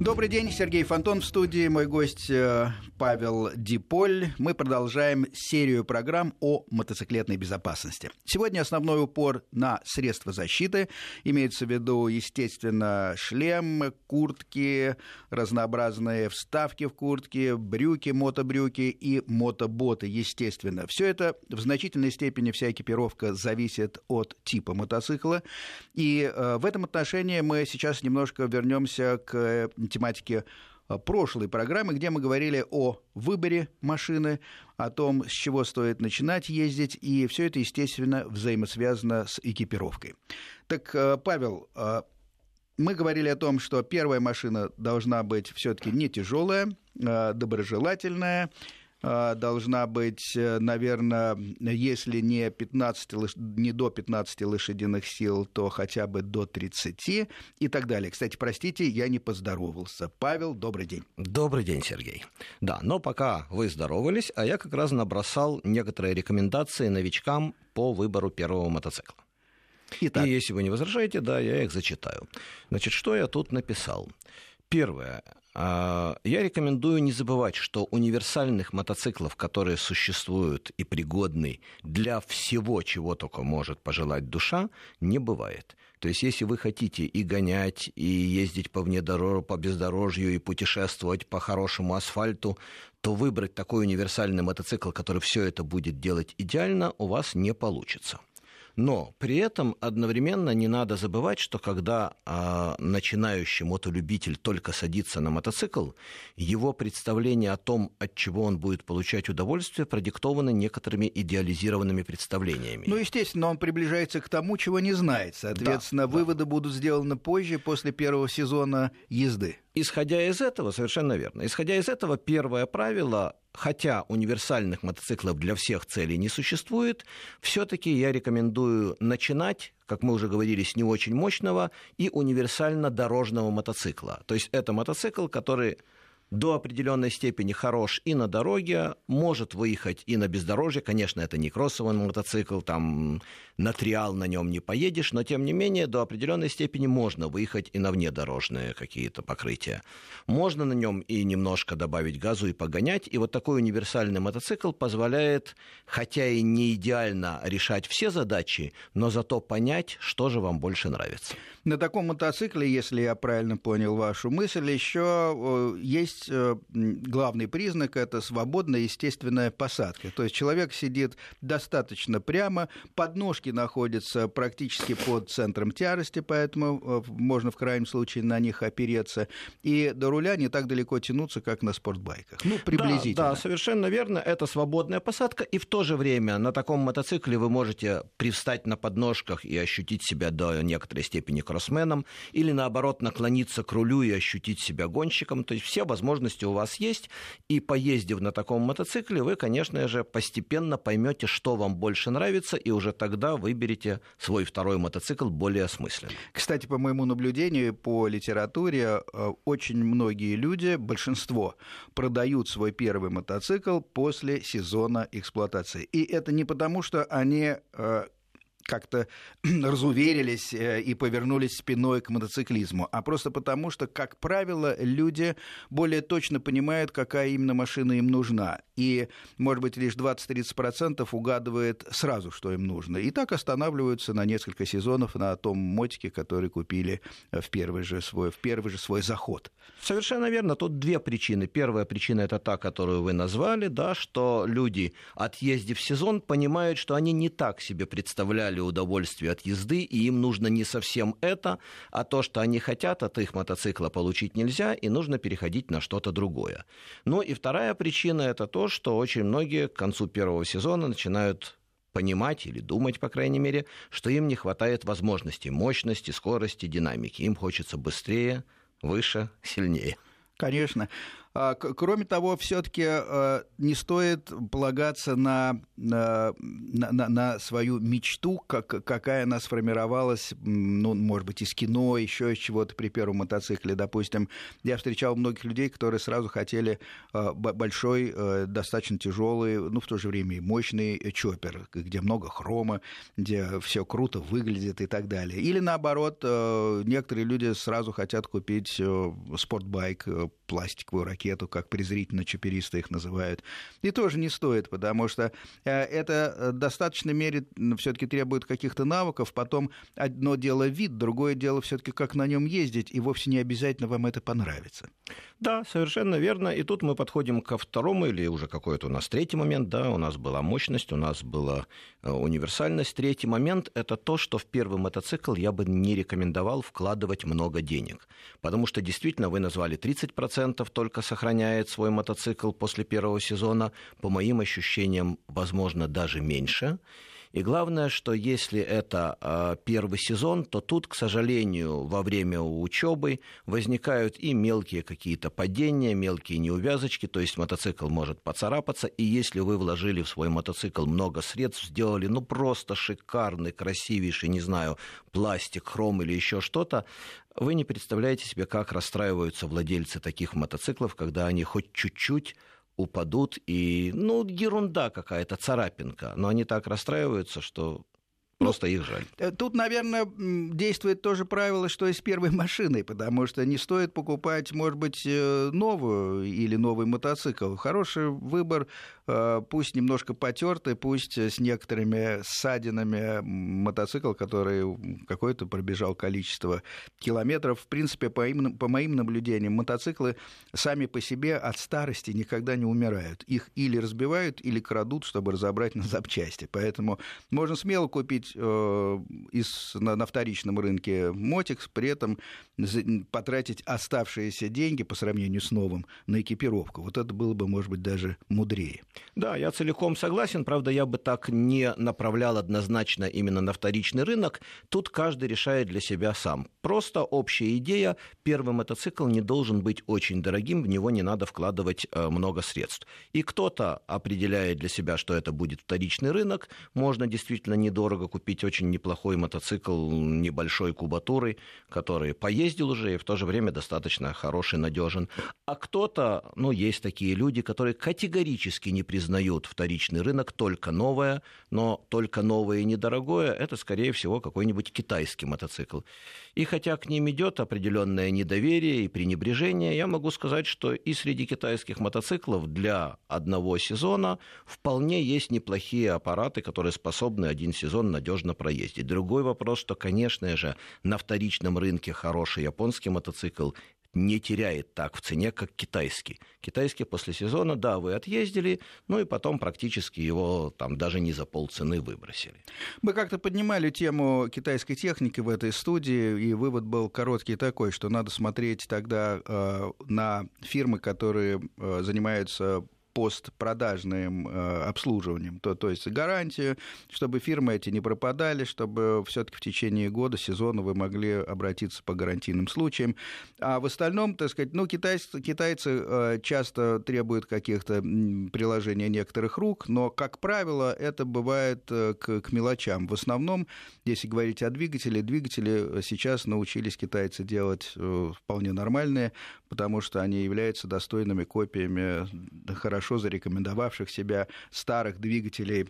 Добрый день, Сергей Фонтон в студии, мой гость Павел Диполь. Мы продолжаем серию программ о мотоциклетной безопасности. Сегодня основной упор на средства защиты. Имеется в виду, естественно, шлем, куртки, разнообразные вставки в куртки, брюки, мотобрюки и мотоботы, естественно. Все это в значительной степени, вся экипировка зависит от типа мотоцикла. И в этом отношении мы сейчас немножко вернемся к тематике прошлой программы, где мы говорили о выборе машины, о том, с чего стоит начинать ездить, и все это, естественно, взаимосвязано с экипировкой. Так, Павел, мы говорили о том, что первая машина должна быть все-таки не тяжелая, доброжелательная, должна быть, наверное, если не, 15 до 15 лошадиных сил, то хотя бы до 30 и так далее. Кстати, простите, я не поздоровался. Павел, добрый день. Добрый день, Сергей. Да, но пока вы здоровались, а я как раз набросал некоторые рекомендации новичкам по выбору первого мотоцикла. Итак. И если вы не возражаете, да, я их зачитаю. Значит, что я тут написал? Первое. Я рекомендую не забывать, что универсальных мотоциклов, которые существуют и пригодны для всего, чего только может пожелать душа, не бывает. То есть, если вы хотите и гонять, и ездить по бездорожью, и путешествовать по хорошему асфальту, то выбрать такой универсальный мотоцикл, который все это будет делать идеально, у вас не получится. Но при этом одновременно не надо забывать, что когда начинающий мотолюбитель только садится на мотоцикл, его представление о том, от чего он будет получать удовольствие, продиктовано некоторыми идеализированными представлениями. Ну, естественно, он приближается к тому, чего не знает. Соответственно, да, выводы будут сделаны позже, после первого сезона езды. Исходя из этого, совершенно верно. Исходя из этого, первое правило, хотя универсальных мотоциклов для всех целей не существует, все-таки я рекомендую начинать, как мы уже говорили, с не очень мощного и универсально дорожного мотоцикла. То есть это мотоцикл, который до определенной степени хорош и на дороге, может выехать и на бездорожье. Конечно, это не кроссовый мотоцикл, там на триал на нем не поедешь, но тем не менее до определенной степени можно выехать и на внедорожные какие-то покрытия. Можно на нем и немножко добавить газу и погонять. И вот такой универсальный мотоцикл позволяет, хотя и не идеально решать все задачи, но зато понять, что же вам больше нравится. На таком мотоцикле, если я правильно понял вашу мысль, еще есть главный признак — это свободная естественная посадка. То есть человек сидит достаточно прямо, подножки находятся практически под центром тяжести, поэтому можно в крайнем случае на них опереться. И до руля не так далеко тянуться, как на спортбайках. Ну, приблизительно. Да, да, совершенно верно. Это свободная посадка. И в то же время на таком мотоцикле вы можете привстать на подножках и ощутить себя до некоторой степени кроссменом, или наоборот наклониться к рулю и ощутить себя гонщиком. То есть все возможности у вас есть, и поездив на таком мотоцикле, вы, конечно же, постепенно поймете, что вам больше нравится, и уже тогда выберете свой второй мотоцикл более осмысленно. Кстати, по моему наблюдению, по литературе, очень многие люди, большинство, продают свой первый мотоцикл после сезона эксплуатации. И это не потому, что они как-то разуверились и повернулись спиной к мотоциклизму, а просто потому, что, как правило, люди более точно понимают, какая именно машина им нужна. И, может быть, лишь 20-30% угадывает сразу, что им нужно. И так останавливаются на несколько сезонов на том мотике, который купили в первый же свой заход. Совершенно верно. Тут две причины. Первая причина — это та, которую вы назвали, да, что люди, отъездив сезон, понимают, что они не так себе представляли удовольствие от езды, и им нужно не совсем это, а то, что они хотят, от их мотоцикла получить нельзя, и нужно переходить на что-то другое. Ну и вторая причина — это то, что очень многие к концу первого сезона начинают понимать или думать, по крайней мере, что им не хватает возможностей, мощности, скорости, динамики. Им хочется быстрее, выше, сильнее. Конечно. Кроме того, все-таки не стоит полагаться на свою мечту, какая она сформировалась, ну, может быть, из кино, еще из чего-то при первом мотоцикле. Допустим, я встречал многих людей, которые сразу хотели большой, достаточно тяжелый, ну, в то же время и мощный чоппер, где много хрома, где все круто выглядит и так далее. Или наоборот, некоторые люди сразу хотят купить спортбайк, пластиковую ракету, как презрительно чоперисты их называют. И тоже не стоит, потому что это в достаточной мере все-таки требует каких-то навыков. Потом одно дело вид, другое дело все-таки как на нем ездить, и вовсе не обязательно вам это понравится. Да, совершенно верно. И тут мы подходим ко второму или уже какой-то у нас третий момент. Да, у нас была мощность, у нас была универсальность. Третий момент – это то, что в первый мотоцикл я бы не рекомендовал вкладывать много денег. Потому что действительно вы назвали 30% только сохраняет свой мотоцикл после первого сезона. По моим ощущениям, возможно, даже меньше. И главное, что если это первый сезон, то тут, к сожалению, во время учебы возникают и мелкие какие-то падения, мелкие неувязочки, то есть мотоцикл может поцарапаться, и если вы вложили в свой мотоцикл много средств, сделали ну просто шикарный, красивейший, не знаю, пластик, хром или еще что-то, вы не представляете себе, как расстраиваются владельцы таких мотоциклов, когда они хоть чуть-чуть упадут, и, ну, ерунда какая-то, царапинка. Но они так расстраиваются, что просто их жаль. Тут, наверное, действует тоже правило, что и с первой машиной, потому что не стоит покупать, может быть, новую или новый мотоцикл. Хороший выбор, пусть немножко потертый, пусть с некоторыми ссадинами мотоцикл, который какое-то пробежал количество километров. В принципе, по моим наблюдениям, мотоциклы сами по себе от старости никогда не умирают. Их или разбивают, или крадут, чтобы разобрать на запчасти. Поэтому можно смело купить на вторичном рынке Мотикс, при этом потратить оставшиеся деньги по сравнению с новым на экипировку. Вот это было бы, может быть, даже мудрее. Да, я целиком согласен. Правда, я бы так не направлял однозначно именно на вторичный рынок. Тут каждый решает для себя сам. Просто общая идея. Первый мотоцикл не должен быть очень дорогим, в него не надо вкладывать много средств. И кто-то определяет для себя, что это будет вторичный рынок. Можно действительно недорого купить очень неплохой мотоцикл небольшой кубатуры, который поездил уже и в то же время достаточно хороший, надежен. А кто-то, ну, есть такие люди, которые категорически не признают вторичный рынок, только новое, но только новое и недорогое, это, скорее всего, какой-нибудь китайский мотоцикл. И хотя к ним идет определенное недоверие и пренебрежение, я могу сказать, что и среди китайских мотоциклов для одного сезона вполне есть неплохие аппараты, которые способны один сезон надежно проездить. Другой вопрос, что, конечно же, на вторичном рынке хороший японский мотоцикл не теряет так в цене, как китайский. Китайский после сезона, да, вы отъездили, ну и потом практически его там даже не за полцены выбросили. Мы как-то поднимали тему китайской техники в этой студии, и вывод был короткий такой, что надо смотреть тогда на фирмы, которые занимаются постпродажным обслуживанием, то есть гарантию, чтобы фирмы эти не пропадали, чтобы все-таки в течение года, сезона вы могли обратиться по гарантийным случаям. А в остальном, так сказать, ну, китайцы часто требуют каких-то приложений некоторых рук, но, как правило, это бывает к мелочам. В основном, если говорить о двигателе, двигатели сейчас научились китайцы делать вполне нормальные, потому что они являются достойными копиями хорошо зарекомендовавших себя старых двигателей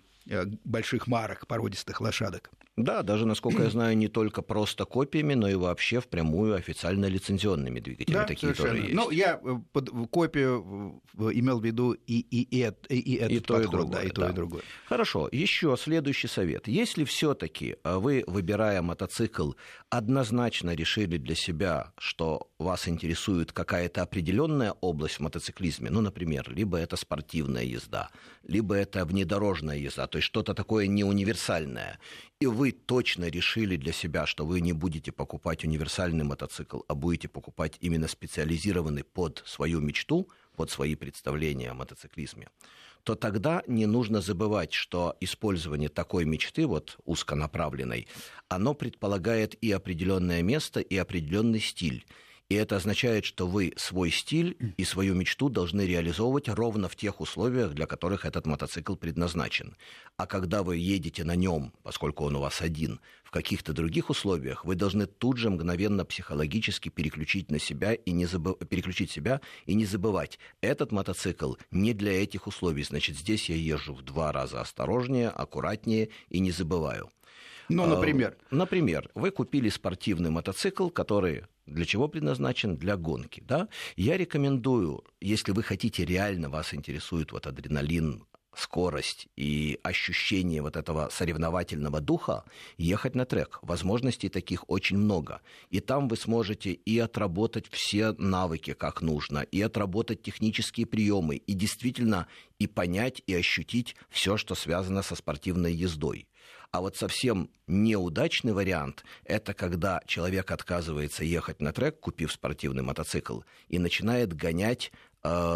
больших марок, породистых лошадок. Да, даже, насколько я знаю, не только просто копиями, но и вообще впрямую официально лицензионными двигателями. Да, такие тоже есть. Ну, я под копию имел в виду и этот то, подход, и другое, да, и то, да. И другое. Хорошо, еще следующий совет. Если все-таки вы, выбирая мотоцикл, однозначно решили для себя, что вас интересует какая-то определенная область в мотоциклизме, ну, например, либо это спортивная езда, либо это внедорожная езда, то есть что-то такое не универсальное, и вы точно решили для себя, что вы не будете покупать универсальный мотоцикл, а будете покупать именно специализированный под свою мечту, под свои представления о мотоциклизме, то тогда не нужно забывать, что использование такой мечты, вот узконаправленной, оно предполагает и определенное место, и определенный стиль. И это означает, что вы свой стиль и свою мечту должны реализовывать ровно в тех условиях, для которых этот мотоцикл предназначен. А когда вы едете на нем, поскольку он у вас один, в каких-то других условиях, вы должны тут же мгновенно психологически переключить на себя и не забывать. Этот мотоцикл не для этих условий. Значит, здесь я езжу в 2 раза осторожнее, аккуратнее и не забываю. Ну, например, вы купили спортивный мотоцикл, который для чего предназначен? Для гонки, да? Я рекомендую, если вы хотите, реально вас интересует вот адреналин, скорость и ощущение вот этого соревновательного духа, ехать на трек. Возможностей таких очень много. И там вы сможете и отработать все навыки, как нужно, и отработать технические приемы, и действительно и понять, и ощутить все, что связано со спортивной ездой. А вот совсем неудачный вариант – это когда человек отказывается ехать на трек, купив спортивный мотоцикл, и начинает гонять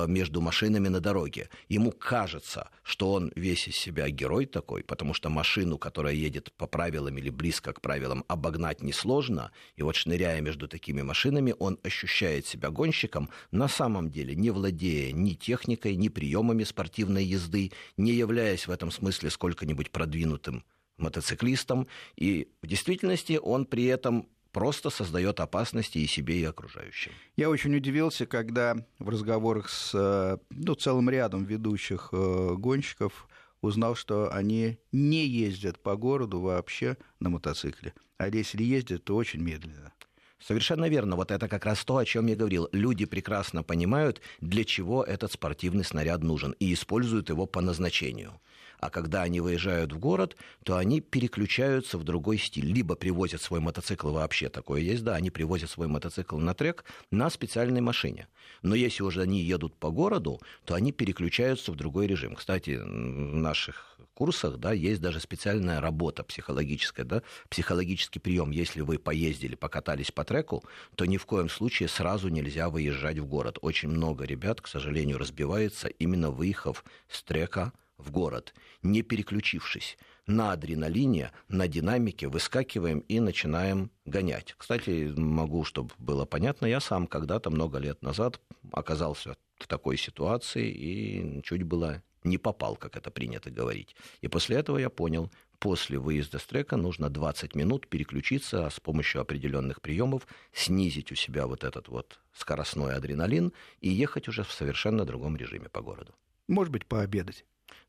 между машинами на дороге. Ему кажется, что он весь из себя герой такой, потому что машину, которая едет по правилам или близко к правилам, обогнать несложно. И вот, шныряя между такими машинами, он ощущает себя гонщиком, на самом деле не владея ни техникой, ни приемами спортивной езды, не являясь в этом смысле сколько-нибудь продвинутым мотоциклистом. И в действительности он при этом просто создает опасности и себе, и окружающим. Я очень удивился, когда в разговорах с целым рядом ведущих гонщиков узнал, что они не ездят по городу вообще на мотоцикле. А если ездят, то очень медленно. Совершенно верно. Вот это как раз то, о чем я говорил. Люди прекрасно понимают, для чего этот спортивный снаряд нужен, и используют его по назначению. А когда они выезжают в город, то они переключаются в другой стиль. Либо привозят свой мотоцикл, вообще такое есть, да, они привозят свой мотоцикл на трек на специальной машине. Но если уже они едут по городу, то они переключаются в другой режим. Кстати, в наших курсах, да, есть даже специальная работа психологическая, да, психологический прием. Если вы поездили, покатались по треку, то ни в коем случае сразу нельзя выезжать в город. Очень много ребят, к сожалению, разбивается, именно выехав с трека в город, не переключившись. На адреналине, на динамике выскакиваем и начинаем гонять. Кстати, могу, чтобы было понятно, я сам когда-то много лет назад оказался в такой ситуации и чуть было не попал, как это принято говорить. И после этого я понял, после выезда с трека нужно 20 минут переключиться, а с помощью определенных приемов снизить у себя вот этот вот скоростной адреналин и ехать уже в совершенно другом режиме по городу. Может быть, пообедать.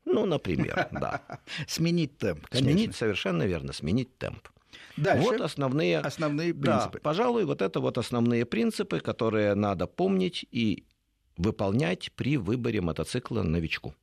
Ну, например, да. Сменить темп, конечно. Совершенно верно, сменить темп. Дальше. Вот основные принципы. Да, пожалуй, вот это вот основные принципы, которые надо помнить и выполнять при выборе мотоцикла новичку.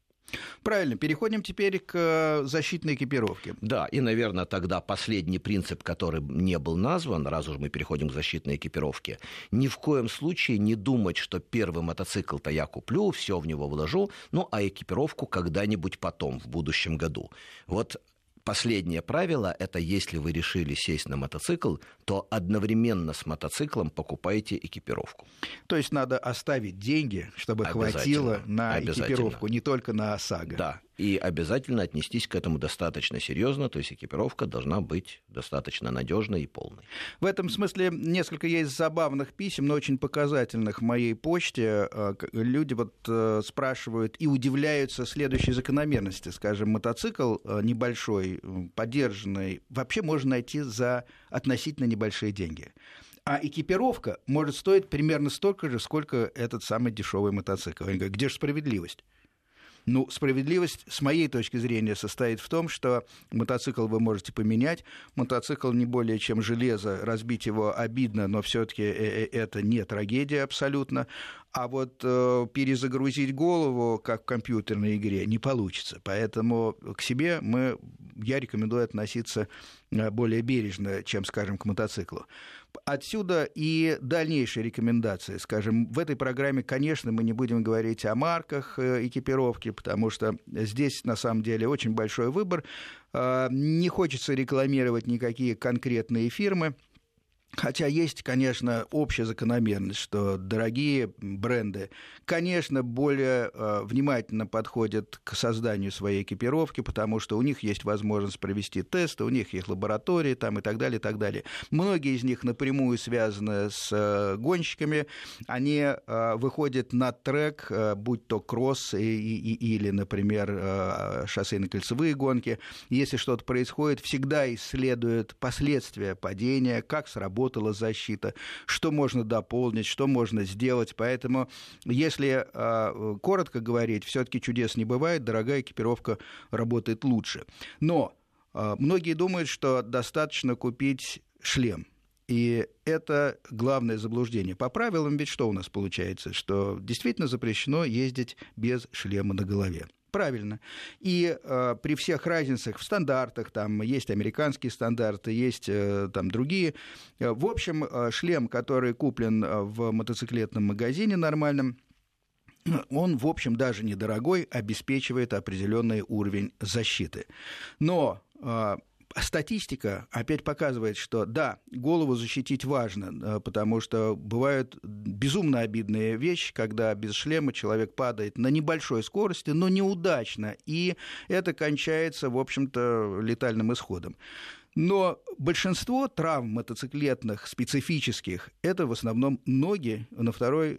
Правильно. Переходим теперь к защитной экипировке. Да, и, наверное, тогда последний принцип, который не был назван, раз уж мы переходим к защитной экипировке, ни в коем случае не думать, что первый мотоцикл-то я куплю, все в него вложу, ну, а экипировку когда-нибудь потом, в будущем году. Вот последнее правило – это если вы решили сесть на мотоцикл, то одновременно с мотоциклом покупайте экипировку. То есть надо оставить деньги, чтобы хватило на экипировку, не только на ОСАГО. Да, и обязательно отнестись к этому достаточно серьезно, то есть экипировка должна быть достаточно надежной и полной. В этом смысле несколько есть забавных писем, но очень показательных в моей почте. Люди вот спрашивают и удивляются следующей закономерности. Скажем, мотоцикл небольшой, подержанной, вообще можно найти за относительно небольшие деньги. А экипировка может стоить примерно столько же, сколько этот самый дешевый мотоцикл. Они говорят, где же справедливость? Ну, справедливость, с моей точки зрения, состоит в том, что мотоцикл вы можете поменять. Мотоцикл не более чем железо. Разбить его обидно, но все-таки это не трагедия абсолютно. А вот перезагрузить голову, как в компьютерной игре, не получится. Поэтому к себе я рекомендую относиться более бережно, чем, скажем, к мотоциклу. Отсюда и дальнейшие рекомендации. Скажем, в этой программе, конечно, мы не будем говорить о марках экипировки, потому что здесь, на самом деле, очень большой выбор. Не хочется рекламировать никакие конкретные фирмы. Хотя есть, конечно, общая закономерность, что дорогие бренды, конечно, более внимательно подходят к созданию своей экипировки, потому что у них есть возможность провести тесты, у них есть лаборатории там, и так далее, и так далее. Многие из них напрямую связаны с гонщиками. Они выходят на трек, будь то кросс или, например, шоссейно-кольцевые гонки. Если что-то происходит, всегда исследуют последствия падения, как сработать защита, что можно дополнить, что можно сделать. Поэтому, если коротко говорить, все-таки чудес не бывает, дорогая экипировка работает лучше. Но многие думают, что достаточно купить шлем. И это главное заблуждение. По правилам ведь что у нас получается? Что действительно запрещено ездить без шлема на голове. Правильно. И при всех разницах в стандартах, там есть американские стандарты, есть там другие. В общем, шлем, который куплен в мотоциклетном магазине нормальном, он, в общем, даже недорогой, обеспечивает определенный уровень защиты. Но статистика опять показывает, что да, голову защитить важно, потому что бывают безумно обидные вещи, когда без шлема человек падает на небольшой скорости, но неудачно, и это кончается, в общем-то, летальным исходом. Но большинство травм мотоциклетных, специфических, это в основном ноги, на второй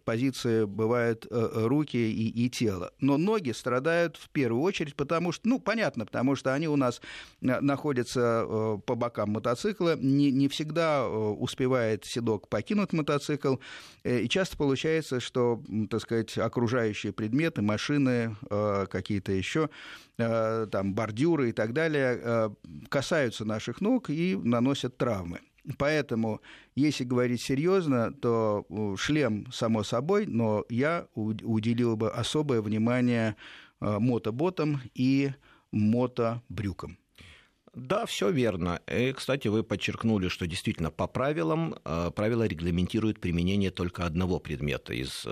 позиции бывают руки и тело. Но ноги страдают в первую очередь, потому что, ну, понятно, потому что они у нас находятся по бокам мотоцикла, не всегда успевает седок покинуть мотоцикл, и часто получается, что, так сказать, окружающие предметы, машины, какие-то еще, там, бордюры и так далее, касаются наших ног и наносят травмы. Поэтому, если говорить серьезно, то шлем, само собой, но я уделил бы особое внимание мотоботам и мотобрюкам. Да, все верно. И, кстати, вы подчеркнули, что действительно по правилам, правила регламентируют применение только одного предмета из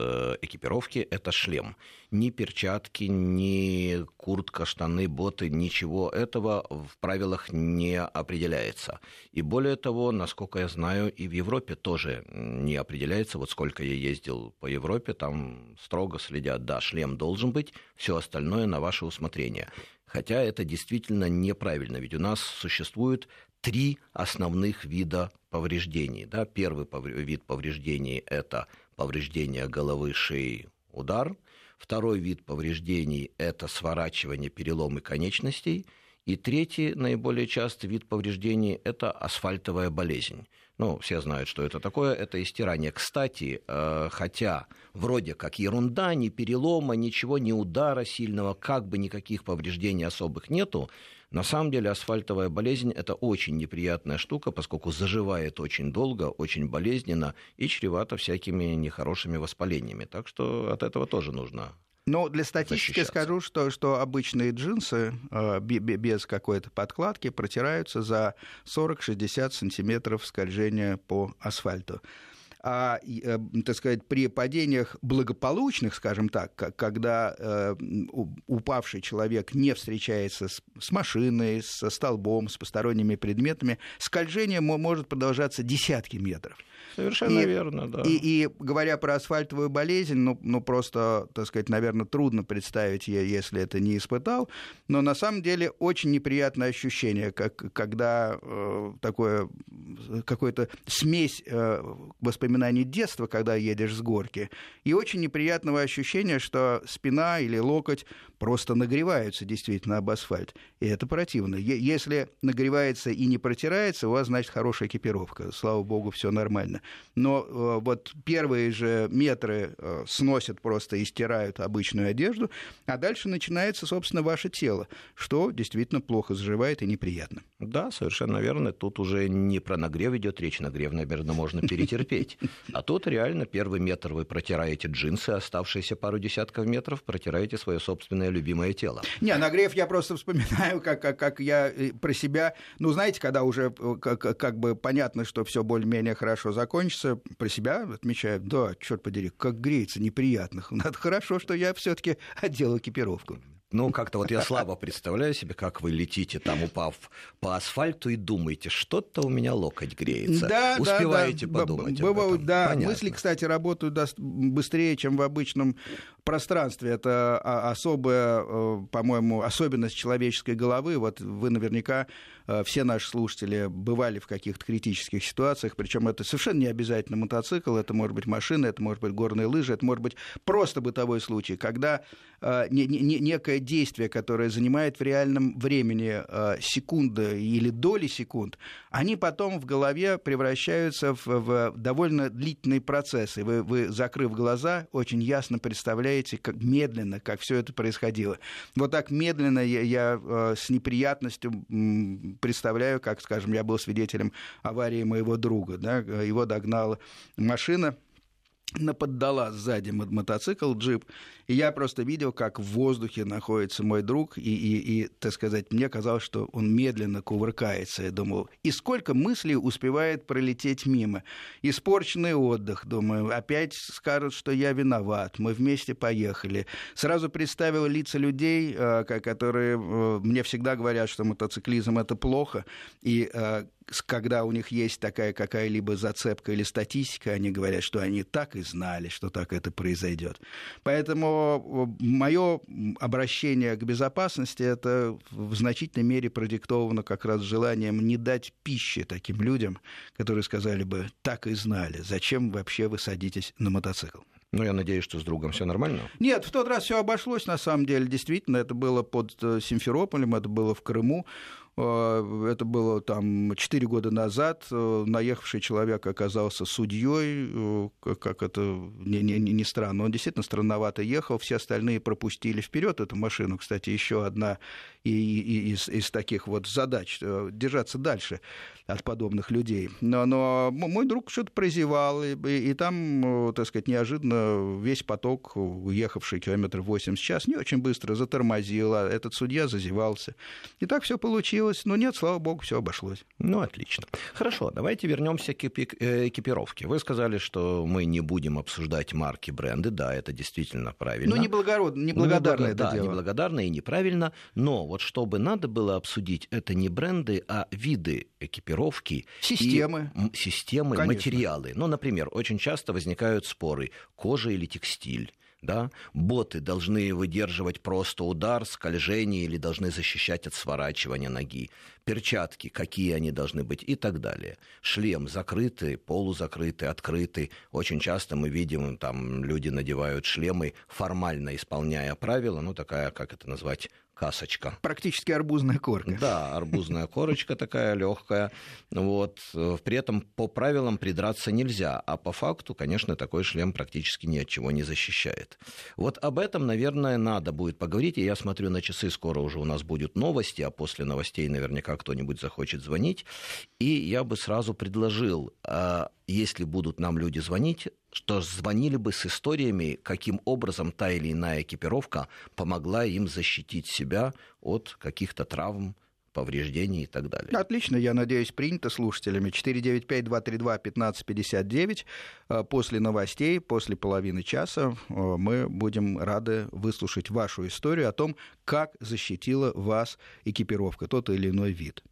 экипировки – это шлем. Ни перчатки, ни куртка, штаны, боты, ничего этого в правилах не определяется. И более того, насколько я знаю, и в Европе тоже не определяется. Вот сколько я ездил по Европе, там строго следят, да, шлем должен быть, все остальное на ваше усмотрение. Хотя это действительно неправильно, ведь у нас существует три основных вида повреждений. Да? Первый вид повреждений – это повреждение головы, шеи, удар. Второй вид повреждений – это сворачивание, переломы конечностей. И третий, наиболее частый вид повреждений – это асфальтовая болезнь. Ну, все знают, что это такое, это истирание. Кстати, хотя вроде как ерунда, ни перелома, ничего, ни удара сильного, как бы никаких повреждений особых нету, на самом деле асфальтовая болезнь – это очень неприятная штука, поскольку заживает очень долго, очень болезненно и чревато всякими нехорошими воспалениями. Так что от этого тоже нужно. Но для статистики скажу, что обычные джинсы без какой-то подкладки протираются за 40-60 сантиметров скольжения по асфальту. А, так сказать, при падениях благополучных, скажем так, когда упавший человек не встречается с машиной, со столбом, с посторонними предметами, скольжение может продолжаться десятки метров. Совершенно верно, да. И говоря про асфальтовую болезнь, ну просто, так сказать, наверное, трудно представить, если это не испытал, но на самом деле очень неприятное ощущение, когда такое, какая-то смесь воспоминаний детства, когда едешь с горки, и очень неприятного ощущения, что спина или локоть просто нагреваются действительно об асфальт. И это противно. Если нагревается и не протирается, у вас, значит, хорошая экипировка. Слава богу, все нормально. Но вот первые же метры сносят просто и стирают обычную одежду, а дальше начинается, собственно, ваше тело, что действительно плохо заживает и неприятно. Да, совершенно верно. Тут уже не про нагрев идет речь. Нагрев, наверное, можно перетерпеть. А тут реально первый метр вы протираете джинсы, оставшиеся пару десятков метров протираете свое собственное любимое тело. Не, нагрев я просто вспоминаю, как я про себя, ну, знаете, когда уже как бы понятно, что все более-менее хорошо закончится, про себя отмечаю, да, черт подери, как греется неприятных. Хорошо, что я все-таки одел экипировку. Ну, как-то вот я слабо представляю себе, как вы летите там, упав по асфальту, и думаете, что-то у меня локоть греется. Да, успеваете подумать об этом. Да, понятно. Мысли, кстати, работают быстрее, чем в обычном пространстве. Это особая, по-моему, особенность человеческой головы. Вот вы наверняка, все наши слушатели, бывали в каких-то критических ситуациях, причем это совершенно не обязательно мотоцикл, это может быть машина, это может быть горные лыжи, это может быть просто бытовой случай, когда некая действия, которые занимают в реальном времени секунды или доли секунд, они потом в голове превращаются в довольно длительные процессы. Вы, закрыв глаза, очень ясно представляете, как медленно, как все это происходило. Вот так медленно я с неприятностью представляю, как, скажем, я был свидетелем аварии моего друга. Да? Его догнала машина, наподдала сзади мотоцикл, джип, и я просто видел, как в воздухе находится мой друг, и так сказать, мне казалось, что он медленно кувыркается, я думал, и сколько мыслей успевает пролететь мимо. Испорченный отдых, думаю, опять скажут, что я виноват, мы вместе поехали. Сразу представил лица людей, которые мне всегда говорят, что мотоциклизм — это плохо, и когда у них есть такая какая-либо зацепка или статистика, они говорят, что они так и знали, что так это произойдет. Поэтому мое обращение к безопасности — это в значительной мере продиктовано как раз желанием не дать пищи таким людям, которые сказали бы: так и знали, зачем вообще вы садитесь на мотоцикл? Ну, я надеюсь, что с другом все нормально. Нет, в тот раз все обошлось, на самом деле, действительно. Это было под Симферополем, это было в Крыму. Это было там 4 года назад. Наехавший человек оказался судьей, как это не странно. Он действительно странновато ехал, все остальные пропустили вперед эту машину. Кстати, еще одна из таких вот задач — держаться дальше от подобных людей. Но мой друг что-то прозевал, и там, так сказать, неожиданно весь поток, уехавший километр 80 в час, не очень быстро затормозил, а этот судья зазевался. И так все получилось. Но нет, слава богу, все обошлось. Ну, отлично. Хорошо, давайте вернемся к экипировке. Вы сказали, что мы не будем обсуждать марки, бренды. Да, это действительно правильно. Ну, неблагодарно это дело. Да, неблагодарно и неправильно. Но вот что бы надо было обсудить, это не бренды, а виды экипировки. Системы, конечно. Материалы. Ну, например, очень часто возникают споры: кожа или текстиль. Да? Боты должны выдерживать просто удар, скольжение или должны защищать от сворачивания ноги. Перчатки, какие они должны быть, и так далее. Шлем закрытый, полузакрытый, открытый. Очень часто мы видим, там люди надевают шлемы, формально исполняя правила, ну такая, как это назвать, касочка. Практически арбузная корка. Да, арбузная корочка такая легкая. Вот. При этом по правилам придраться нельзя, а по факту, конечно, такой шлем практически ни от чего не защищает. Вот об этом, наверное, надо будет поговорить. И я смотрю на часы, скоро уже у нас будут новости, а после новостей наверняка кто-нибудь захочет звонить. И я бы сразу предложил, если будут нам люди звонить, что звонили бы с историями, каким образом та или иная экипировка помогла им защитить себя от каких-то травм, повреждений и так далее. Отлично, я надеюсь, принято слушателями. 495-232-1559. После новостей, после половины часа мы будем рады выслушать вашу историю о том, как защитила вас экипировка, тот или иной вид.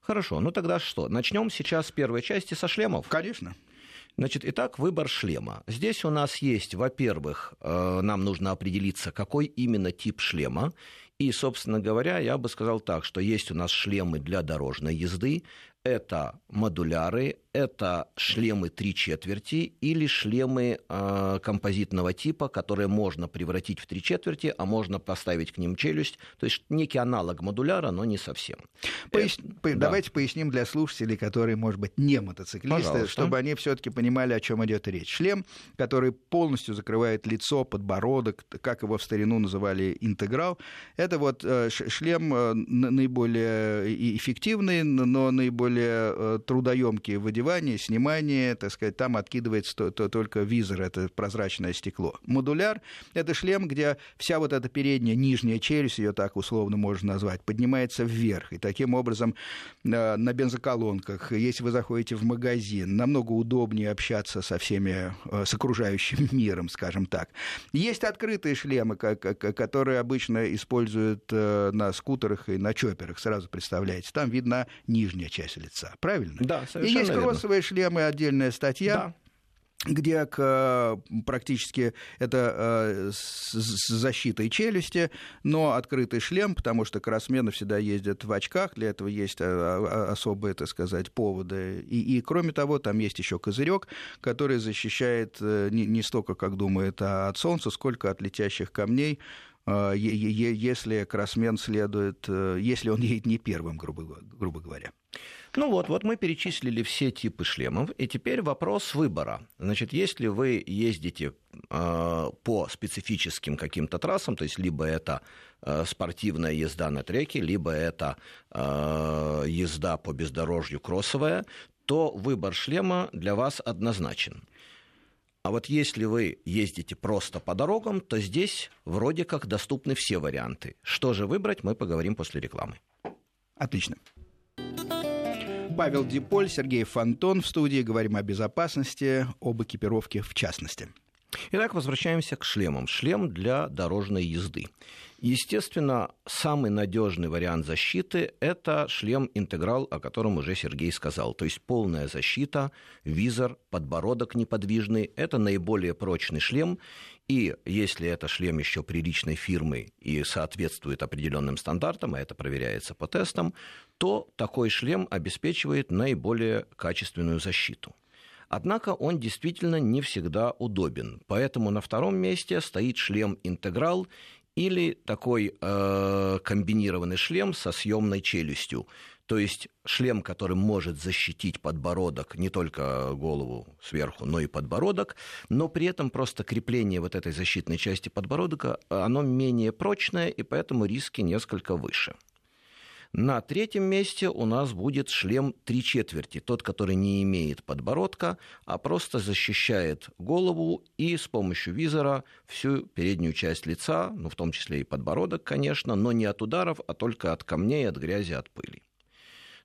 Хорошо, ну тогда что? Начнем сейчас с первой части, со шлемов. Конечно. Значит, итак, выбор шлема. Здесь у нас есть, во-первых, нам нужно определиться, какой именно тип шлема. И, собственно говоря, я бы сказал так, что есть у нас шлемы для дорожной езды. Это модуляры, это шлемы 3/4 или шлемы композитного типа, которые можно превратить в 3/4, а можно поставить к ним челюсть. То есть некий аналог модуляра, но не совсем. Давайте поясним для слушателей, которые, может быть, не мотоциклисты, чтобы они все-таки понимали, о чем идет речь. Шлем, который полностью закрывает лицо, подбородок, как его в старину называли, интеграл. Это вот шлем наиболее эффективный, но наиболее трудоемкий в одевании. надевание, снимание, так сказать, там откидывается только визор, это прозрачное стекло. Модуляр – это шлем, где вся вот эта передняя, нижняя челюсть, ее так условно можно назвать, поднимается вверх. И таким образом на бензоколонках, если вы заходите в магазин, намного удобнее общаться со всеми, с окружающим миром, скажем так. Есть открытые шлемы, которые обычно используют на скутерах и на чоперах, сразу представляете. Там видна нижняя часть лица, правильно? Да, совершенно. И есть кроссовые шлемы, отдельная статья. Да. Где практически это с защитой челюсти, но открытый шлем, потому что кроссмены всегда ездят в очках, для этого есть особые, так сказать, поводы. И кроме того, там есть еще козырек, который защищает не столько, как думает, от солнца, сколько от летящих камней, если кроссмен следует, если он едет не первым, грубо говоря. Ну вот мы перечислили все типы шлемов, и теперь вопрос выбора. Значит, если вы ездите по специфическим каким-то трассам, то есть либо это спортивная езда на треке, либо это езда по бездорожью кроссовая, то выбор шлема для вас однозначен. А вот если вы ездите просто по дорогам, то здесь вроде как доступны все варианты. Что же выбрать, мы поговорим после рекламы. Отлично. Павел Диполь, Сергей Фонтон в студии. Говорим о безопасности, об экипировке в частности. Итак, возвращаемся к шлемам. Шлем для дорожной езды. Естественно, самый надежный вариант защиты – это шлем-интеграл, о котором уже Сергей сказал. То есть полная защита, визор, подбородок неподвижный – это наиболее прочный шлем. И если это шлем еще приличной фирмы и соответствует определенным стандартам, а это проверяется по тестам, то такой шлем обеспечивает наиболее качественную защиту. Однако он действительно не всегда удобен. Поэтому на втором месте стоит шлем-интеграл или такой комбинированный шлем со съемной челюстью. То есть шлем, который может защитить подбородок, не только голову сверху, но и подбородок, но при этом просто крепление вот этой защитной части подбородка, оно менее прочное, и поэтому риски несколько выше. На третьем месте у нас будет шлем 3/4, тот, который не имеет подбородка, а просто защищает голову и с помощью визора всю переднюю часть лица, ну, в том числе и подбородок, конечно, но не от ударов, а только от камней, от грязи, от пыли.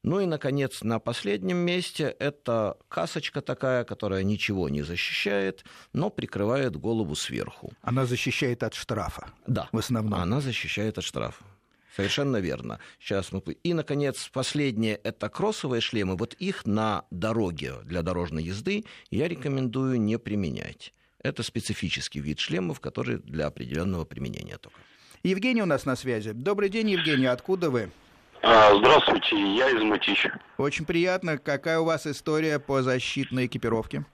Ну и, наконец, на последнем месте это касочка такая, которая ничего не защищает, но прикрывает голову сверху. Она защищает от штрафа? Да, в основном. Она защищает от штрафа. Совершенно верно. Сейчас мы... И, наконец, последнее – это кроссовые шлемы. Вот их на дороге для дорожной езды я рекомендую не применять. Это специфический вид шлемов, который для определенного применения только. Евгений у нас на связи. Добрый день, Евгений. Откуда вы? Здравствуйте, я из Мытища. Очень приятно. Какая у вас история по защитной экипировке?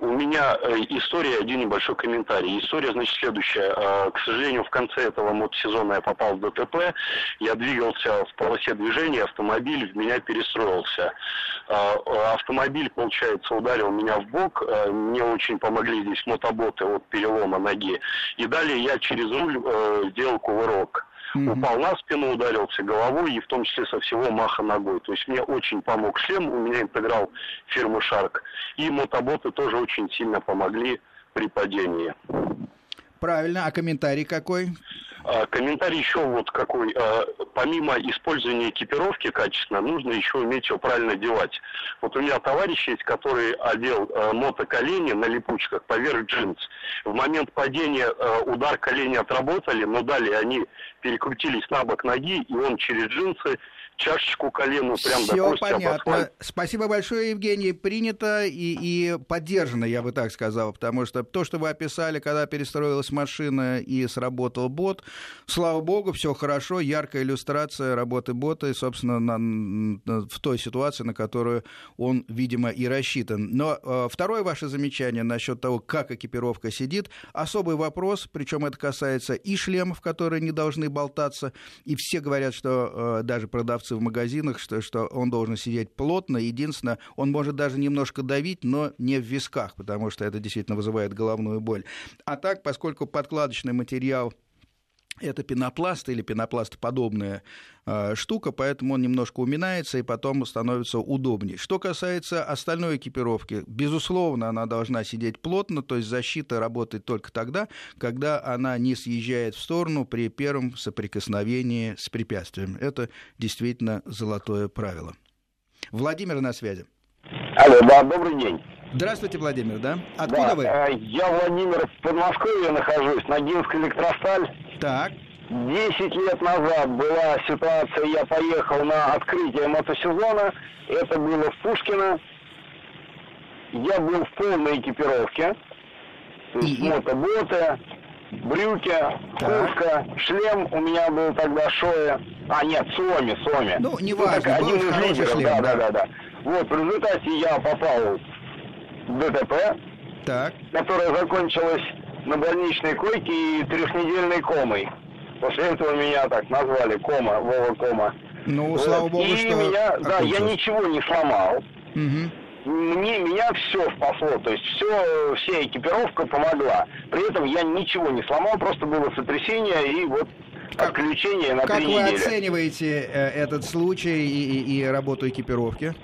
У меня история, один небольшой комментарий. История, значит, следующая. К сожалению, в конце этого мотосезона я попал в ДТП. Я двигался в полосе движения, автомобиль в меня перестроился. Автомобиль, получается, ударил меня в бок. Мне очень помогли здесь мотоботы от перелома ноги. И далее я через руль сделал кувырок. Mm-hmm. Упал на спину, ударился головой и в том числе со всего маха ногой. То есть мне очень помог шлем, у меня интеграл фирмы Шарк. И мотоботы тоже очень сильно помогли при падении. Правильно, а комментарий какой? Комментарий еще вот какой. Помимо использования экипировки качественно, нужно еще уметь ее правильно одевать. Вот у меня товарищ есть, который одел мотоколени на липучках поверх джинс. В момент падения удар колени отработали, но далее они перекрутились на бок ноги, и он через джинсы чашечку колену прям до кости. Все понятно. Спасибо большое, Евгений. Принято и поддержано, я бы так сказал, потому что то, что вы описали, когда перестроилась машина и сработал бот, слава богу, все хорошо, яркая иллюстрация работы бота, и, собственно, в той ситуации, на которую он, видимо, и рассчитан. Но второе ваше замечание насчет того, как экипировка сидит, особый вопрос, причем это касается и шлемов, которые не должны болтаться, и все говорят, что даже продавцы в магазинах, что он должен сидеть плотно. Единственное, он может даже немножко давить, но не в висках, потому что это действительно вызывает головную боль. А так, поскольку подкладочный материал Это пенопласт или пенопластоподобная штука, поэтому он немножко уминается и потом становится удобнее. Что касается остальной экипировки, безусловно, она должна сидеть плотно, то есть защита работает только тогда, когда она не съезжает в сторону при первом соприкосновении с препятствием. Это действительно золотое правило. Владимир на связи. Алло, да, добрый день. Здравствуйте, Владимир, да? Откуда вы? Я, Владимир, в Подмосковье нахожусь, Ногинская электросталь. Так. 10 лет назад была ситуация, я поехал на открытие мотосезона, это было в Пушкино. Я был в полной экипировке, то есть мотоботы, брюки, куртка, шлем у меня был тогда Shoei, Соми. Ну, неважно, был один из лидеров, шлем, да. Вот, в результате я попал в ДТП, которое закончилось на больничной койке и 3-недельной комой. После этого меня так назвали Кома, Вова Кома. Ну, вот. Слава богу, и что... я ничего не сломал. Угу. Меня все спасло, то есть вся экипировка помогла. При этом я ничего не сломал, просто было сотрясение и вот... отключение на 3 недели. Как вы оцениваете этот случай и работу экипировки?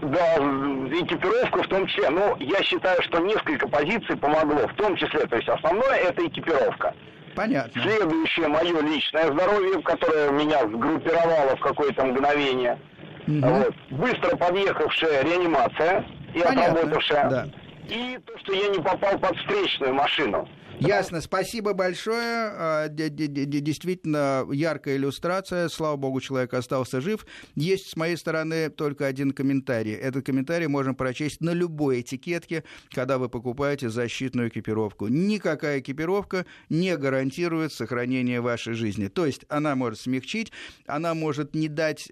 Да, экипировку в том числе. Ну, я считаю, что несколько позиций помогло. В том числе, то есть основное, это экипировка. Понятно. Следующее, мое личное здоровье, которое меня сгруппировало в какое-то мгновение. Угу. Вот. Быстро подъехавшая реанимация и отработавшая. Да. И то, что я не попал под встречную машину. Ясно, спасибо большое, действительно яркая иллюстрация, слава богу, человек остался жив. Есть с моей стороны только один комментарий. Этот комментарий можно прочесть на любой этикетке, когда вы покупаете защитную экипировку. Никакая экипировка не гарантирует сохранение вашей жизни. То есть она может смягчить, она может не дать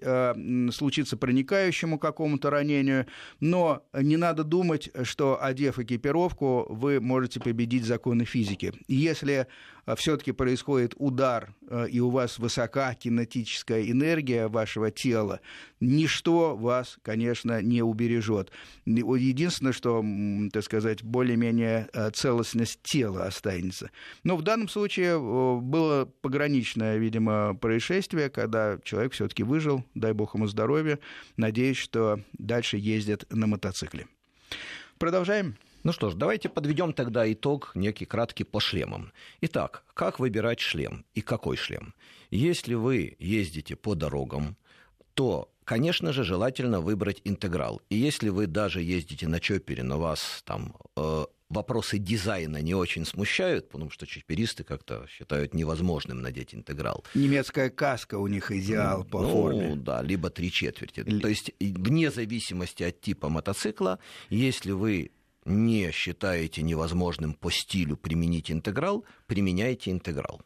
случиться проникающему какому-то ранению, но не надо думать, что, одев экипировку, вы можете победить законы физики. Если все-таки происходит удар, и у вас высока кинетическая энергия вашего тела, ничто вас, конечно, не убережет. Единственное, что, так сказать, более-менее целостность тела останется. Но в данном случае было пограничное, видимо, происшествие, когда человек все-таки выжил, дай бог ему здоровья, надеюсь, что дальше ездит на мотоцикле. Продолжаем. Ну что ж, давайте подведем тогда итог некий краткий по шлемам. Итак, как выбирать шлем и какой шлем? Если вы ездите по дорогам, то, конечно же, желательно выбрать интеграл. И если вы даже ездите на чоппере, но вас там вопросы дизайна не очень смущают, потому что чопперисты как-то считают невозможным надеть интеграл. Немецкая каска у них идеал по форме. Ну да, либо 3/4. То есть вне зависимости от типа мотоцикла, если вы не считаете невозможным по стилю применить интеграл, применяйте интеграл.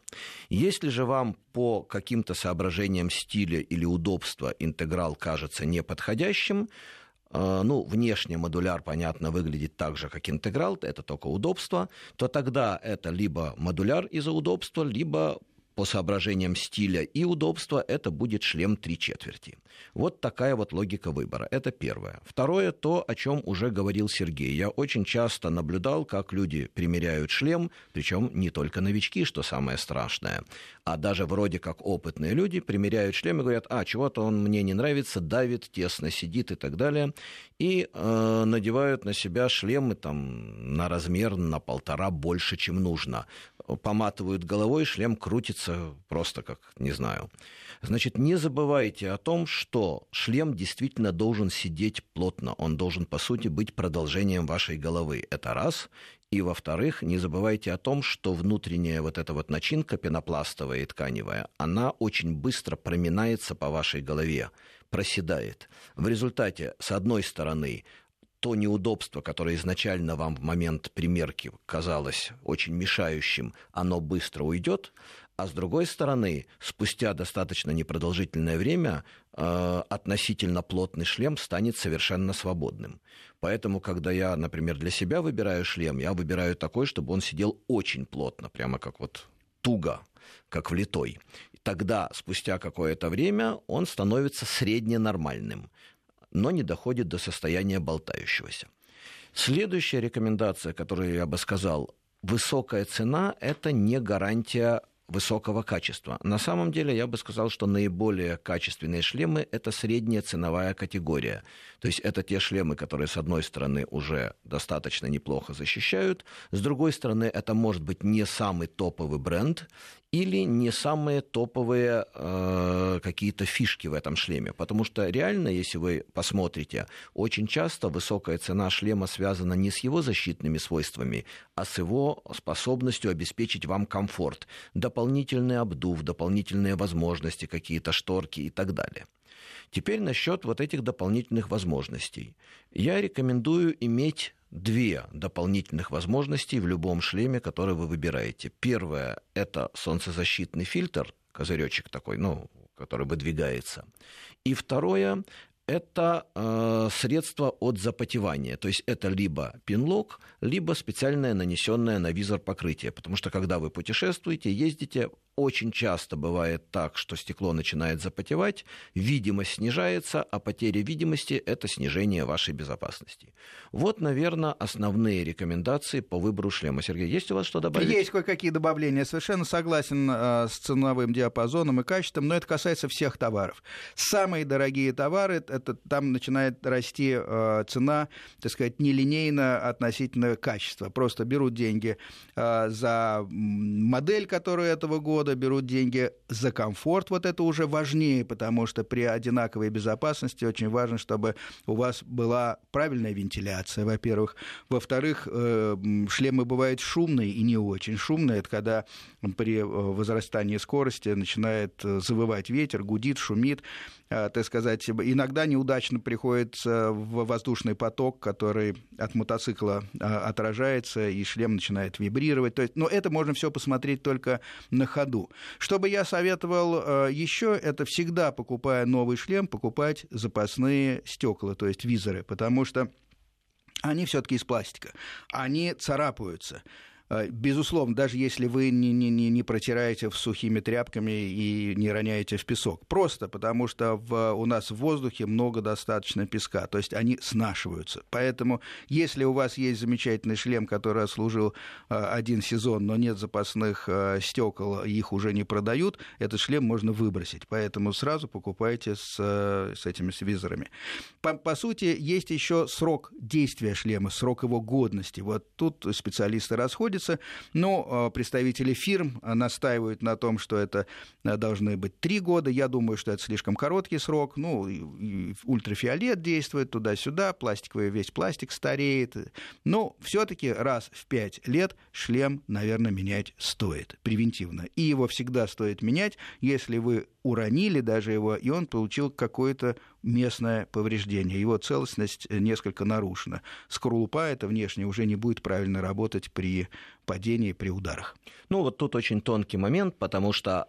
Если же вам по каким-то соображениям стиля или удобства интеграл кажется неподходящим, ну, внешне модуляр, понятно, выглядит так же, как интеграл, это только удобство, то тогда это либо модуляр из-за удобства, либо по соображениям стиля и удобства это будет шлем 3/4. Вот такая вот логика выбора. Это первое. Второе, то, о чем уже говорил Сергей. Я очень часто наблюдал, как люди примеряют шлем, причем не только новички, что самое страшное, а даже вроде как опытные люди примеряют шлем и говорят, чего-то он мне не нравится, давит, тесно сидит и так далее, и надевают на себя шлемы там, на размер на 1,5 больше, чем нужно. Поматывают головой, шлем крутится просто как, не знаю. Значит, не забывайте о том, что шлем действительно должен сидеть плотно. Он должен, по сути, быть продолжением вашей головы. Это раз. И, во-вторых, не забывайте о том, что внутренняя вот эта вот начинка пенопластовая и тканевая, она очень быстро проминается по вашей голове, проседает. В результате, с одной стороны, то неудобство, которое изначально вам в момент примерки казалось очень мешающим, оно быстро уйдет, а с другой стороны, спустя достаточно непродолжительное время относительно плотный шлем станет совершенно свободным. Поэтому, когда я, например, для себя выбираю шлем, я выбираю такой, чтобы он сидел очень плотно, прямо как вот туго, как влитой. Тогда, спустя какое-то время, он становится средненормальным, но не доходит до состояния болтающегося. Следующая рекомендация, которую я бы сказал, высокая цена – это не гарантия высокого качества. На самом деле, я бы сказал, что наиболее качественные шлемы – это средняя ценовая категория. То есть это те шлемы, которые, с одной стороны, уже достаточно неплохо защищают, с другой стороны, это может быть не самый топовый бренд или не самые топовые какие-то фишки в этом шлеме. Потому что реально, если вы посмотрите, очень часто высокая цена шлема связана не с его защитными свойствами, а с его способностью обеспечить вам комфорт. Дополнительный обдув, дополнительные возможности, какие-то шторки и так далее. Теперь насчет вот этих дополнительных возможностей. Я рекомендую иметь две дополнительных возможности в любом шлеме, который вы выбираете. Первое – это солнцезащитный фильтр, козыречек такой, который выдвигается. И второе – это средство от запотевания. То есть это либо пинлок, либо специальное нанесенное на визор покрытие. Потому что когда вы путешествуете, ездите, очень часто бывает так, что стекло начинает запотевать, видимость снижается, а потеря видимости – это снижение вашей безопасности. Вот, наверное, основные рекомендации по выбору шлема. Сергей, есть у вас что добавить? Есть кое-какие добавления. Совершенно согласен с ценовым диапазоном и качеством, но это касается всех товаров. Самые дорогие товары – это там начинает расти цена, так сказать, нелинейно относительно качества. Просто берут деньги за модель, которая этого года, берут деньги за комфорт, вот это уже важнее, потому что при одинаковой безопасности очень важно, чтобы у вас была правильная вентиляция, во-первых. Во-вторых, шлемы бывают шумные и не очень шумные, это когда при возрастании скорости начинает завывать ветер, гудит, шумит, так сказать, иногда неудачно приходится в воздушный поток, который от мотоцикла отражается, и шлем начинает вибрировать, то есть, но это можно все посмотреть только на ходу. Что бы я советовал еще, это всегда, покупая новый шлем, покупать запасные стекла, то есть визоры, потому что они все-таки из пластика, они царапаются. Безусловно, даже если вы не протираете сухими тряпками и не роняете в песок. Просто потому, что у нас в воздухе много достаточно песка, то есть они снашиваются. Поэтому, если у вас есть замечательный шлем, который отслужил один сезон, но нет запасных стекол, их уже не продают, этот шлем можно выбросить. Поэтому сразу покупайте с этими визорами. По сути, есть еще срок действия шлема, срок его годности. Вот тут специалисты расходятся. Но представители фирм настаивают на том, что это должны быть 3 года. Я думаю, что это слишком короткий срок. Ультрафиолет действует туда-сюда, пластиковый весь пластик стареет. Но все-таки раз в 5 лет шлем, наверное, менять стоит превентивно. И его всегда стоит менять, если вы уронили даже его, и он получил какое-то местное повреждение. Его целостность несколько нарушена. Скорлупа эта внешне уже не будет правильно работать при падении, при ударах. Вот тут очень тонкий момент, потому что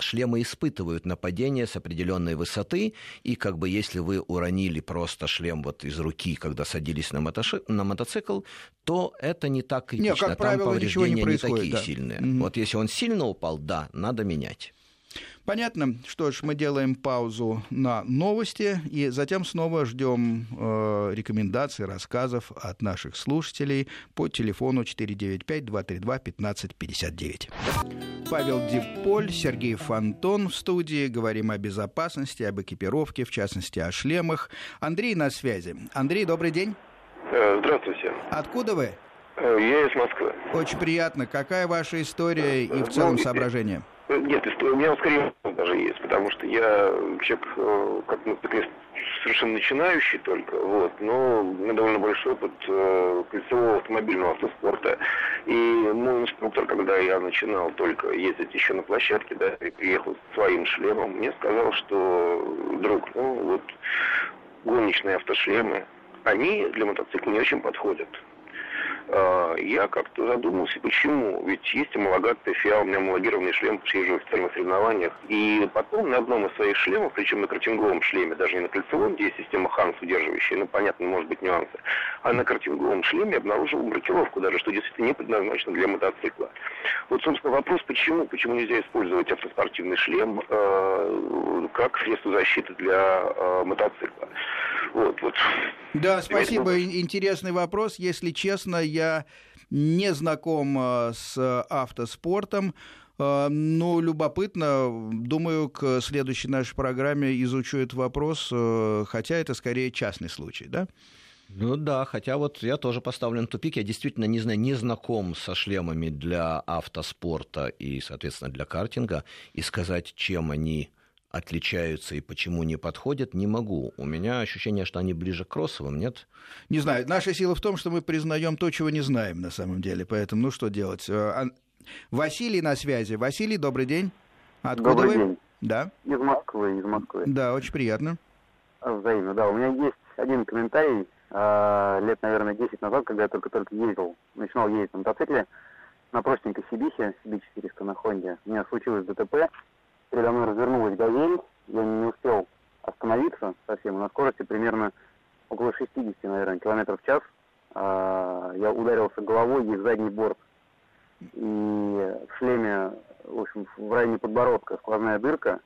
шлемы испытывают на падение с определенной высоты, и если вы уронили просто шлем из руки, когда садились на мотоцикл, то это не так критично. Нет, как правило, там повреждения не такие сильные. Mm-hmm. Вот если он сильно упал, надо менять. Понятно. Что ж, мы делаем паузу на новости, и затем снова ждем рекомендаций, рассказов от наших слушателей по телефону 495-232-1559. Павел Диполь, Сергей Фонтон в студии. Говорим о безопасности, об экипировке, в частности, о шлемах. Андрей на связи. Андрей, добрый день. Здравствуйте. Откуда вы? Я из Москвы. Очень приятно. Какая ваша история и в целом соображение? Нет, у меня скорее даже есть, потому что я человек совершенно начинающий только, но у меня довольно большой опыт колесового автомобильного автоспорта. И мой инструктор, когда я начинал только ездить еще на площадке, и приехал с своим шлемом, мне сказал, что, друг, гоночные автошлемы, они для мотоцикла не очень подходят. Я как-то задумался, почему. Ведь есть homologated FIA, у меня homologированный шлем, приезжаю в официальных соревнованиях. И потом на одном из своих шлемов, причем на картинговом шлеме, даже не на кольцевом, где есть система Ханс удерживающая, понятно, может быть, нюансы, а на картинговом шлеме обнаружил маркировку даже, что действительно не предназначено для мотоцикла. Собственно, вопрос, почему нельзя использовать автоспортивный шлем как средство защиты для мотоцикла. Да, спасибо. Интересный вопрос. Если честно, я не знаком с автоспортом. Ну, любопытно. Думаю, к следующей нашей программе изучу этот вопрос, хотя это скорее частный случай, да? Ну да, хотя вот я тоже поставлен в тупик. Я действительно не знаю, не знаком со шлемами для автоспорта и, соответственно, для картинга. И сказать, чем они отличаются и почему не подходят, не могу. У меня ощущение, что они ближе к кроссовым, нет? Не знаю. Наша сила в том, что мы признаем то, чего не знаем на самом деле. Поэтому, ну что делать? Василий на связи. Василий, добрый день. Откуда добрый вы? День. Да. Из Москвы, Да, очень приятно. Взаимно, да. У меня есть один комментарий. Лет, наверное, 10 назад, когда я только ездил, начинал ездить на мотоцикле, на простенькой Сибихе, Сиби-400 на Хонде, у меня случилось ДТП, передо мной развернулась газель, я не успел остановиться совсем, на скорости примерно около 60, наверное, километров в час, я ударился головой и в задний борт, и в шлеме, в общем, в районе подбородка сквозная дырка,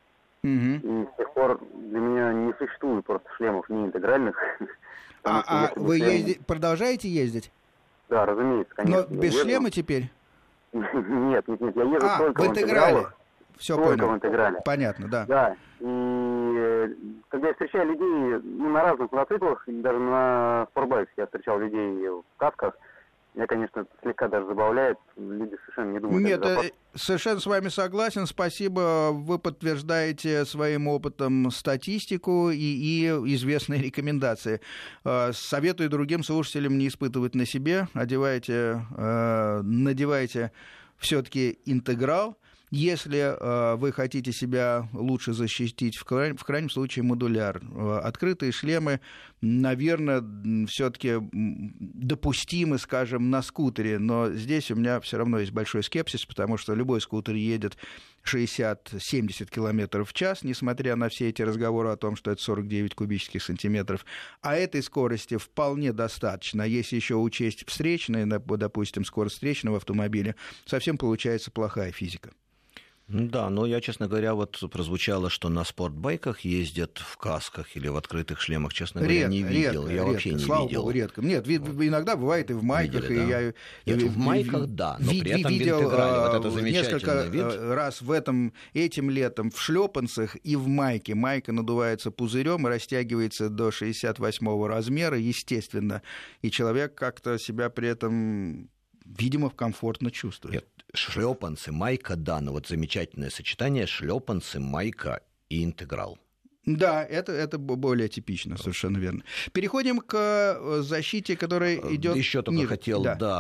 и с тех пор для меня не существует просто шлемов не интегральных. А вы продолжаете ездить? Да, разумеется, конечно. Но без шлема теперь? Нет, я еду только в интеграле. Все понял. Понятно, да. Да, и когда я встречаю людей на разных мотоциклах, даже на спортбайках я встречал людей в касках, меня, конечно, слегка даже забавляет. Люди совершенно не думают. Нет, совершенно с вами согласен. Спасибо. Вы подтверждаете своим опытом статистику и известные рекомендации. Советую другим слушателям не испытывать на себе. Надевайте все-таки интеграл. Если вы хотите себя лучше защитить, в крайнем случае модуляр. Открытые шлемы, наверное, все-таки допустимы, скажем, на скутере. Но здесь у меня все равно есть большой скепсис, потому что любой скутер едет 60-70 км в час, несмотря на все эти разговоры о том, что это 49 кубических сантиметров. А этой скорости вполне достаточно. Если еще учесть встречные, допустим, скорость встречного автомобиля, совсем получается плохая физика. Да, но я, честно говоря, вот прозвучало, что на спортбайках ездят в касках или в открытых шлемах, честно говоря, не видел. Я вообще не видел. Слава богу, редко. Нет, иногда бывает и в майках. В майках, да, но при этом в интеграле. Вот это замечательно. Несколько раз этим летом в шлепанцах и в майке. Майка надувается пузырем и растягивается до 68 размера, естественно. И человек как-то себя при этом, видимо, комфортно чувствует. Шлепанцы, майка, да, но вот замечательное сочетание шлепанцы, майка и интеграл. Да, это более типично, совершенно верно. Переходим к защите, которая идет. Еще только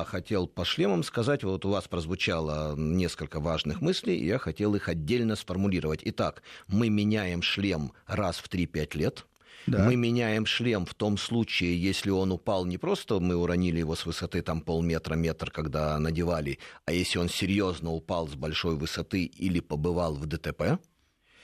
хотел по шлемам сказать. Вот у вас прозвучало несколько важных мыслей, и я хотел их отдельно сформулировать. Итак, мы меняем шлем раз в 3-5 лет. Да. Мы меняем шлем в том случае, если он упал не просто, мы уронили его с высоты там полметра-метр, когда надевали, а если он серьезно упал с большой высоты или побывал в ДТП.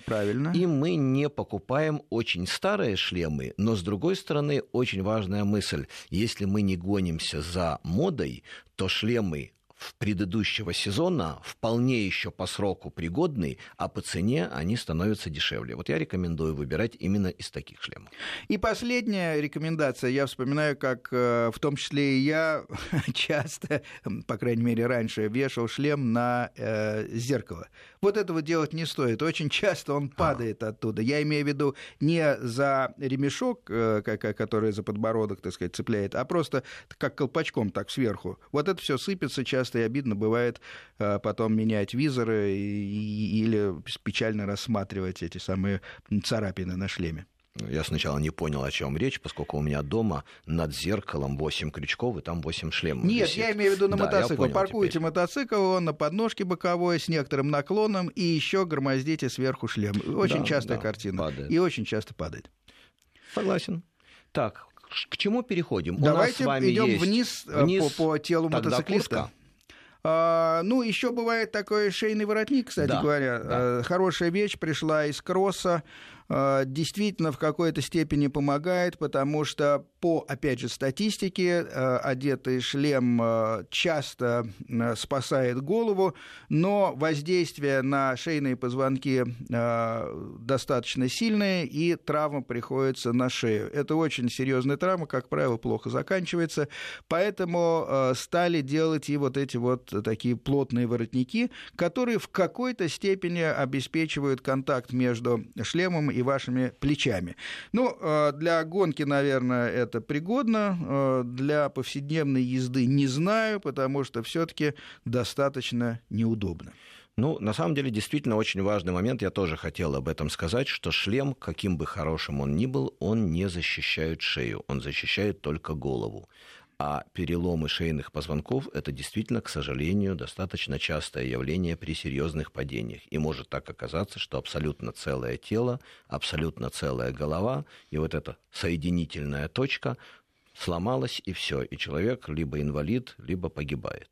Правильно. И мы не покупаем очень старые шлемы, но, с другой стороны, очень важная мысль. Если мы не гонимся за модой, то шлемы предыдущего сезона вполне еще по сроку пригодны, а по цене они становятся дешевле. Вот я рекомендую выбирать именно из таких шлемов. И последняя рекомендация. Я вспоминаю, как в том числе и я часто, по крайней мере раньше, вешал шлем на зеркало. Вот этого делать не стоит. Очень часто он падает оттуда. Я имею в виду не за ремешок, который за подбородок, так сказать, цепляет, а просто как колпачком так сверху. Вот это все сыпется часто. И обидно бывает потом менять визоры или печально рассматривать эти самые царапины на шлеме. Я сначала не понял, о чем речь, поскольку у меня дома над зеркалом 8 крючков, и там 8 шлемов. Нет, висит. Я имею в виду на мотоцикл. Паркуете мотоцикл, он на подножке боковой с некоторым наклоном, и еще громоздите сверху шлем. Очень частая картина. Падает. И очень часто падает. Согласен. Так, к чему переходим? Давайте идем вниз по телу мотоциклиста. Ну, еще бывает такой шейный воротник, кстати говоря. Да. Хорошая вещь пришла из кросса. действительно в какой-то степени помогает, потому что по, опять же, статистике, одетый шлем часто спасает голову, но воздействие на шейные позвонки достаточно сильное, и травма приходится на шею. Это очень серьезная травма, как правило, плохо заканчивается, поэтому стали делать и вот эти вот такие плотные воротники, которые в какой-то степени обеспечивают контакт между шлемом и вашими плечами. Ну, для гонки, наверное, это пригодно, для повседневной езды не знаю, потому что все-таки достаточно неудобно. Ну, на самом деле, действительно, очень важный момент, я тоже хотел об этом сказать, что шлем, каким бы хорошим он ни был, он не защищает шею, он защищает только голову. А переломы шейных позвонков – это действительно, к сожалению, достаточно частое явление при серьезных падениях. И может так оказаться, что абсолютно целое тело, абсолютно целая голова, и вот эта соединительная точка сломалась, и все. И человек либо инвалид, либо погибает.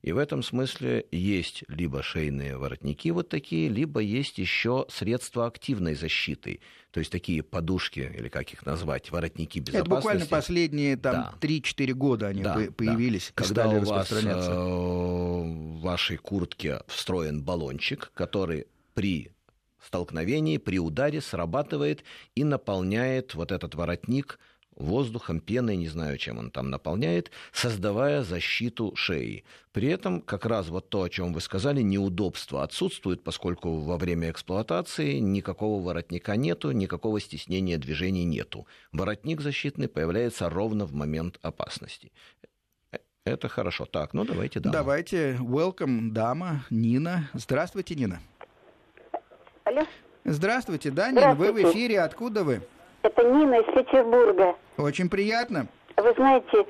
И в этом смысле есть либо шейные воротники вот такие, либо есть еще средства активной защиты. То есть такие подушки, или как их назвать, воротники безопасности. Это буквально последние там, 3-4 года они появились, когда стали распространяться. Когда у вас в вашей куртке встроен баллончик, который при столкновении, при ударе срабатывает и наполняет вот этот воротник воздухом, пеной, не знаю, чем он там наполняет, создавая защиту шеи. При этом как раз вот то, о чем вы сказали, неудобства отсутствует, поскольку во время эксплуатации никакого воротника нету, никакого стеснения движений нету. Воротник защитный появляется ровно в момент опасности. Это хорошо. Так, ну давайте, дама. Давайте, welcome, дама, Нина. Здравствуйте, Нина. Алло. Здравствуйте, да, Нина, вы в эфире, откуда вы? Это Нина из Петербурга. Очень приятно. Вы знаете,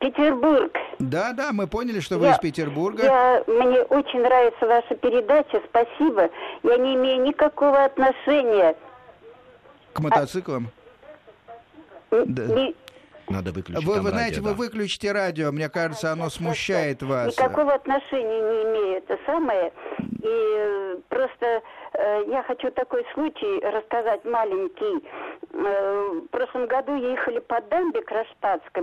Петербург. Да, мы поняли, что вы из Петербурга. Мне очень нравится ваша передача, спасибо. Я не имею никакого отношения к мотоциклам. Надо выключить вы знаете, радио, вы выключите радио, мне кажется, оно смущает вас. Никакого отношения не имеет, это самое. И просто я хочу такой случай рассказать маленький. В прошлом году ехали по дамбе Кронштадтской.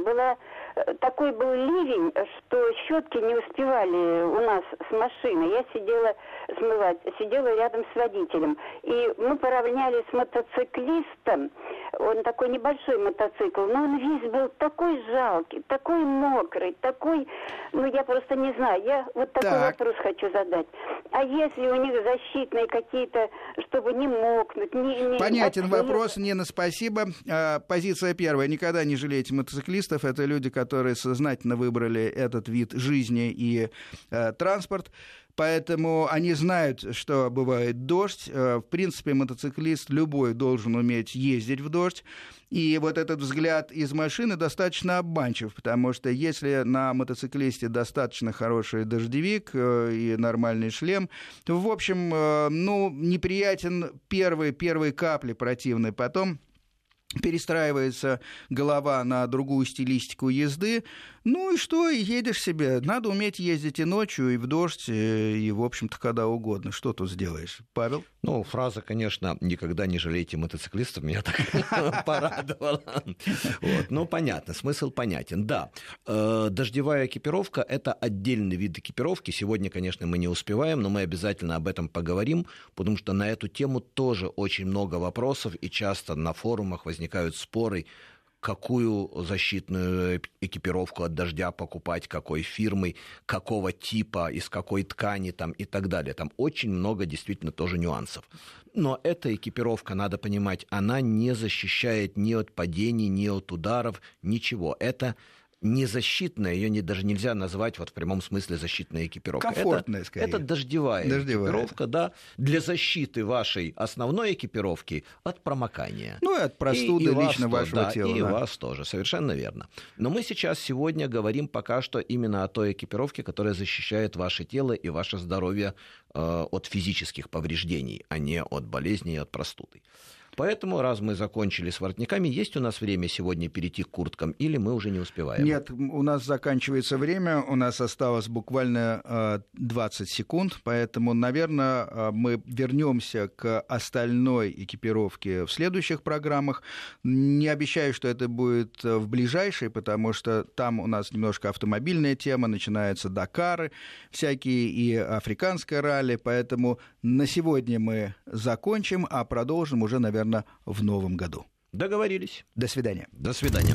Такой был ливень, что щетки не успевали у нас с машины. Я сидела смывать, сидела рядом с водителем. И мы поравнялись с мотоциклистом. Он такой небольшой мотоцикл, но он весь был такой жалкий, такой мокрый, такой... Ну, я просто не знаю. Я вот такой вопрос хочу задать. А если у них защитные какие-то, чтобы не мокнуть? Понятен вопрос, Нина, спасибо. Позиция первая. Никогда не жалейте мотоциклистов. Это люди, которые сознательно выбрали этот вид жизни и транспорт. Поэтому они знают, что бывает дождь. В принципе, мотоциклист любой должен уметь ездить в дождь. И вот этот взгляд из машины достаточно обманчив, потому что если на мотоциклисте достаточно хороший дождевик и нормальный шлем, то, в общем, неприятен первые капли противные. Потом перестраивается голова на другую стилистику езды. Ну и что, и едешь себе. Надо уметь ездить и ночью, и в дождь, и, в общем-то, когда угодно. Что тут сделаешь, Павел? Ну, фраза, конечно, «никогда не жалейте мотоциклистов», меня так порадовала. Ну, понятно, смысл понятен. Да, дождевая экипировка – это отдельный вид экипировки. Сегодня, конечно, мы не успеваем, но мы обязательно об этом поговорим, потому что на эту тему тоже очень много вопросов, и часто на форумах возникают споры, какую защитную экипировку от дождя покупать, какой фирмы, какого типа, из какой ткани там, и так далее. Там очень много действительно тоже нюансов. Но эта экипировка, надо понимать, она не защищает ни от падений, ни от ударов, ничего. Это не защитная, ее даже нельзя назвать вот в прямом смысле защитная экипировка. Комфортная, скорее. Это дождевая экипировка, да, для защиты вашей основной экипировки от промокания. Ну и от простуды и лично вашего тела. И вас тоже, совершенно верно. Но мы сегодня говорим пока что именно о той экипировке, которая защищает ваше тело и ваше здоровье от физических повреждений, а не от болезней и от простуды. Поэтому, раз мы закончили с воротниками, есть у нас время сегодня перейти к курткам, или мы уже не успеваем? Нет, у нас заканчивается время, у нас осталось буквально 20 секунд, поэтому, наверное, мы вернемся к остальной экипировке в следующих программах. Не обещаю, что это будет в ближайшей, потому что там у нас немножко автомобильная тема, начинаются Дакары всякие и африканское ралли, поэтому на сегодня мы закончим, а продолжим уже, наверное, в новом году. Договорились. До свидания. До свидания.